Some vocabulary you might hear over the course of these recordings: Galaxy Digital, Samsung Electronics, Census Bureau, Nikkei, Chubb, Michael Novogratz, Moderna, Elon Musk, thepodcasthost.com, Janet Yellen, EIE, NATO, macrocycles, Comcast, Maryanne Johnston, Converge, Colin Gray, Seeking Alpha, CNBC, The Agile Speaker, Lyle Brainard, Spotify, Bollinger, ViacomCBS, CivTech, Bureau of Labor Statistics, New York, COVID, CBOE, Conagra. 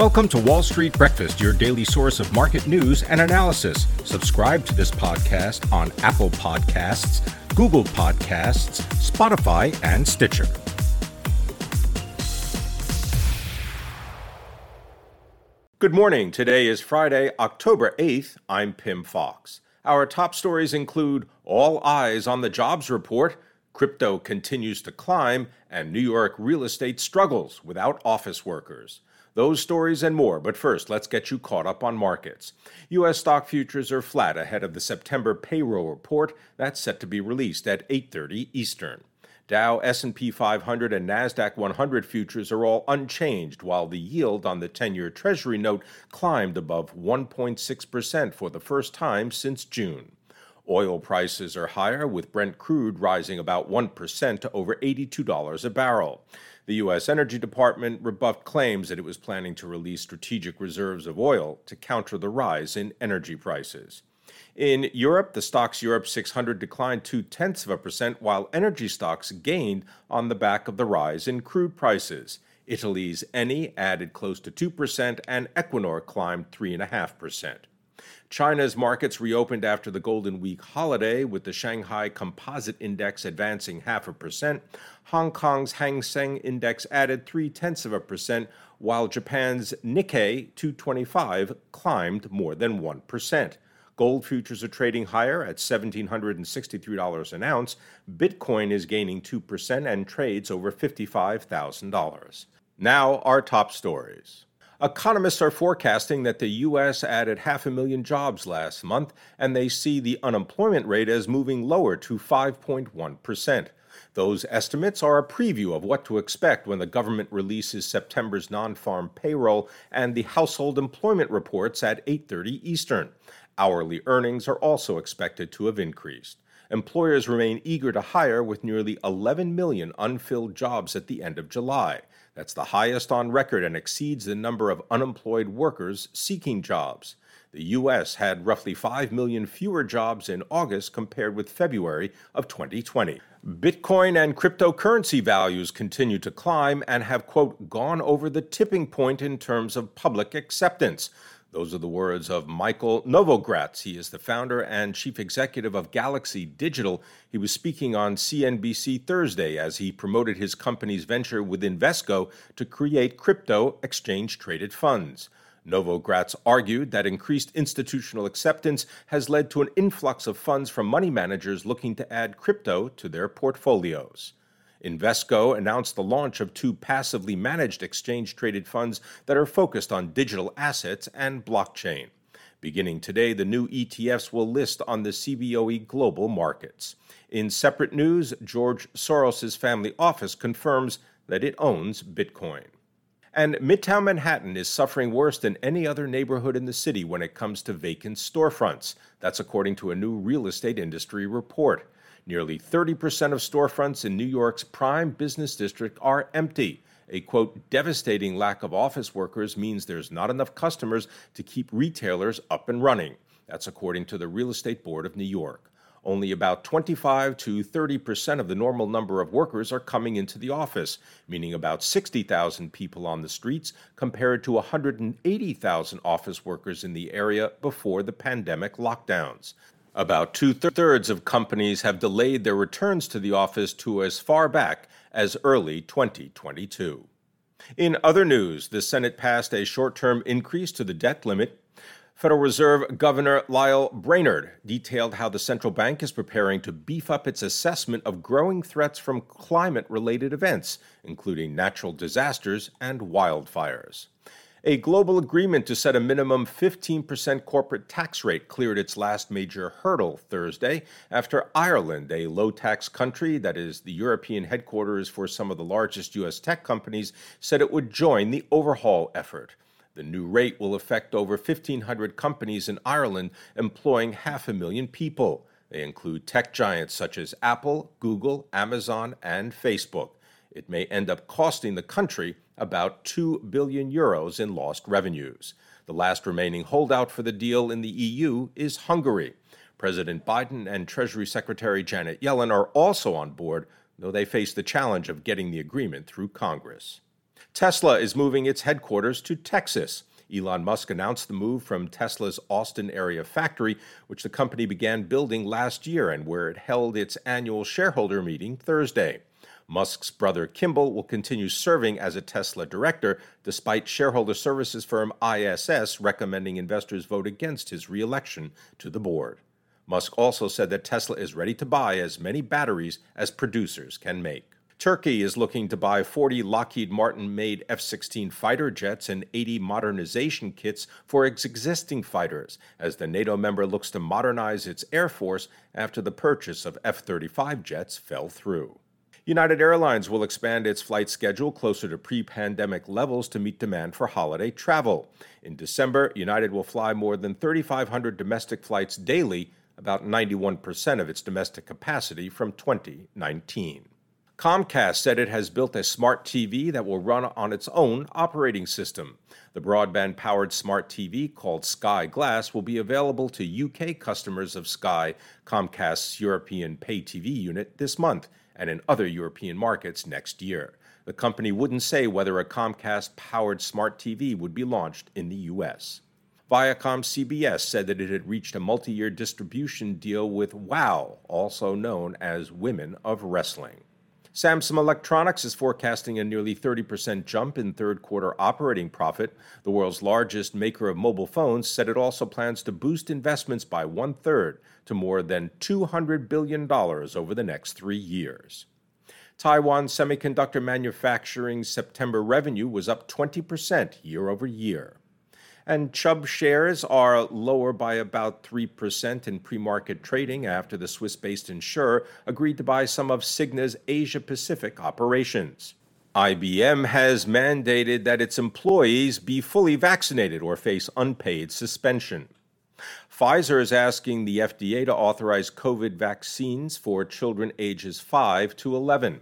Welcome to Wall Street Breakfast, your daily source of market news and analysis. Subscribe to this podcast on Apple Podcasts, Google Podcasts, Spotify, and Stitcher. Good morning. Today is Friday, October 8th. I'm Pim Fox. Our top stories include all eyes on the jobs report, crypto continues to climb, and New York real estate struggles without office workers. Those stories and more, but first, let's get you caught up on markets. U.S. stock futures are flat ahead of the September payroll report that's set to be released at 8:30 Eastern. Dow, S&P 500, and NASDAQ 100 futures are all unchanged, while the yield on the 10-year Treasury note climbed above 1.6% for the first time since June. Oil prices are higher, with Brent crude rising about 1% to over $82 a barrel. The U.S. Energy Department rebuffed claims that it was planning to release strategic reserves of oil to counter the rise in energy prices. In Europe, the Stocks Europe 600 declined 0.2%, while energy stocks gained on the back of the rise in crude prices. Italy's Eni added close to 2%, and Equinor climbed 3.5%. China's markets reopened after the Golden Week holiday, with the Shanghai Composite Index advancing 0.5%. Hong Kong's Hang Seng Index added 0.3%, while Japan's Nikkei 225 climbed more than 1%. Gold futures are trading higher at $1,763 an ounce. Bitcoin is gaining 2% and trades over $55,000. Now, our top stories. Economists are forecasting that the U.S. added 500,000 jobs last month, and they see the unemployment rate as moving lower to 5.1%. Those estimates are a preview of what to expect when the government releases September's non-farm payroll and the household employment reports at 8:30 Eastern. Hourly earnings are also expected to have increased. Employers remain eager to hire, with nearly 11 million unfilled jobs at the end of July. That's the highest on record and exceeds the number of unemployed workers seeking jobs. The U.S. had roughly 5 million fewer jobs in August compared with February of 2020. Bitcoin and cryptocurrency values continue to climb and have, quote, gone over the tipping point in terms of public acceptance. Those are the words of Michael Novogratz. He is the founder and chief executive of Galaxy Digital. He was speaking on CNBC Thursday as he promoted his company's venture with Invesco to create crypto exchange-traded funds. Novogratz argued that increased institutional acceptance has led to an influx of funds from money managers looking to add crypto to their portfolios. Invesco announced the launch of 2 passively managed exchange-traded funds that are focused on digital assets and blockchain. Beginning today, the new ETFs will list on the CBOE global markets. In separate news, George Soros' family office confirms that it owns Bitcoin. And Midtown Manhattan is suffering worse than any other neighborhood in the city when it comes to vacant storefronts. That's according to a new real estate industry report. Nearly 30% of storefronts in New York's prime business district are empty. A, quote, devastating lack of office workers means there's not enough customers to keep retailers up and running. That's according to the Real Estate Board of New York. Only about 25 to 30% of the normal number of workers are coming into the office, meaning about 60,000 people on the streets compared to 180,000 office workers in the area before the pandemic lockdowns. About 2/3 of companies have delayed their returns to the office to as far back as early 2022. In other news, the Senate passed a short-term increase to the debt limit. Federal Reserve Governor Lyle Brainard detailed how the central bank is preparing to beef up its assessment of growing threats from climate-related events, including natural disasters and wildfires. A global agreement to set a minimum 15% corporate tax rate cleared its last major hurdle Thursday after Ireland, a low-tax country that is the European headquarters for some of the largest U.S. tech companies, said it would join the overhaul effort. The new rate will affect over 1,500 companies in Ireland, employing 500,000 people. They include tech giants such as Apple, Google, Amazon, and Facebook. It may end up costing the country about €2 billion in lost revenues. The last remaining holdout for the deal in the EU is Hungary. President Biden and Treasury Secretary Janet Yellen are also on board, though they face the challenge of getting the agreement through Congress. Tesla is moving its headquarters to Texas. Elon Musk announced the move from Tesla's Austin area factory, which the company began building last year and where it held its annual shareholder meeting Thursday. Musk's brother Kimbal will continue serving as a Tesla director, despite shareholder services firm ISS recommending investors vote against his re-election to the board. Musk also said that Tesla is ready to buy as many batteries as producers can make. Turkey is looking to buy 40 Lockheed Martin-made F-16 fighter jets and 80 modernization kits for its existing fighters, as the NATO member looks to modernize its air force after the purchase of F-35 jets fell through. United Airlines will expand its flight schedule closer to pre-pandemic levels to meet demand for holiday travel. In December, United will fly more than 3,500 domestic flights daily, about 91% of its domestic capacity from 2019. Comcast said it has built a smart TV that will run on its own operating system. The broadband-powered smart TV, called Sky Glass, will be available to UK customers of Sky, Comcast's European pay TV unit, this month and in other European markets next year. The company wouldn't say whether a Comcast-powered smart TV would be launched in the US. ViacomCBS said that it had reached a multi-year distribution deal with WOW, also known as Women of Wrestling. Samsung Electronics is forecasting a nearly 30% jump in third-quarter operating profit. The world's largest maker of mobile phones said it also plans to boost investments by one-third to more than $200 billion over the next 3 years. Taiwan semiconductor manufacturing's September revenue was up 20% year-over-year. And Chubb shares are lower by about 3% in pre-market trading after the Swiss-based insurer agreed to buy some of Cigna's Asia-Pacific operations. IBM has mandated that its employees be fully vaccinated or face unpaid suspension. Pfizer is asking the FDA to authorize COVID vaccines for children ages 5 to 11.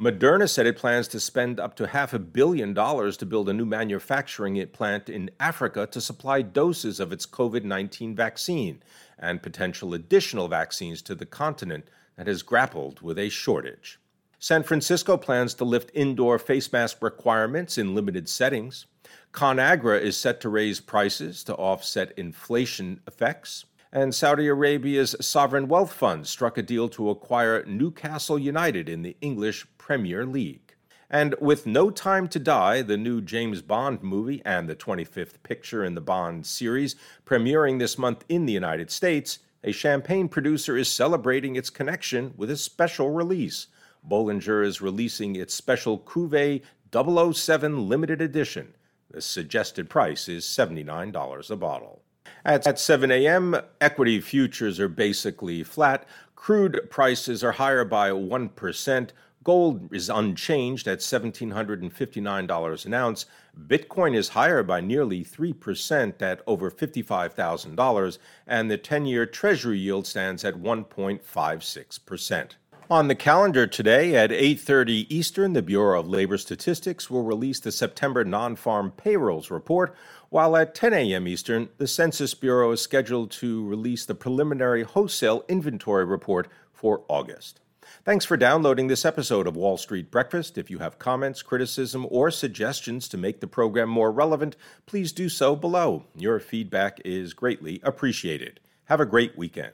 Moderna said it plans to spend up to $500 million to build a new manufacturing plant in Africa to supply doses of its COVID-19 vaccine and potential additional vaccines to the continent that has grappled with a shortage. San Francisco plans to lift indoor face mask requirements in limited settings. Conagra is set to raise prices to offset inflation effects. And Saudi Arabia's sovereign wealth fund struck a deal to acquire Newcastle United in the English Premier League. And with no time to die, the new James Bond movie and the 25th picture in the Bond series premiering this month in the United States, a champagne producer is celebrating its connection with a special release. Bollinger is releasing its special Cuvée 007 limited edition. The suggested price is $79 a bottle. At 7 a.m., equity futures are basically flat. Crude prices are higher by 1%. Gold is unchanged at $1,759 an ounce. Bitcoin is higher by nearly 3% at over $55,000, and the 10-year Treasury yield stands at 1.56%. On the calendar today at 8:30 Eastern, the Bureau of Labor Statistics will release the September non-farm payrolls report, while at 10 a.m. Eastern, the Census Bureau is scheduled to release the preliminary wholesale inventory report for August. Thanks for downloading this episode of Wall Street Breakfast. If you have comments, criticism, or suggestions to make the program more relevant, please do so below. Your feedback is greatly appreciated. Have a great weekend.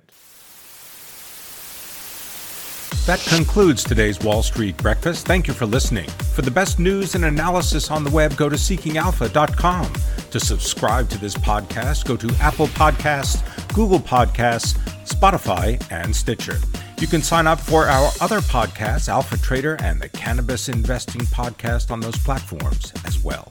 That concludes today's Wall Street Breakfast. Thank you for listening. For the best news and analysis on the web, go to seekingalpha.com. To subscribe to this podcast, go to Apple Podcasts, Google Podcasts, Spotify, and Stitcher. You can sign up for our other podcasts, Alpha Trader and the Cannabis Investing Podcast, on those platforms as well.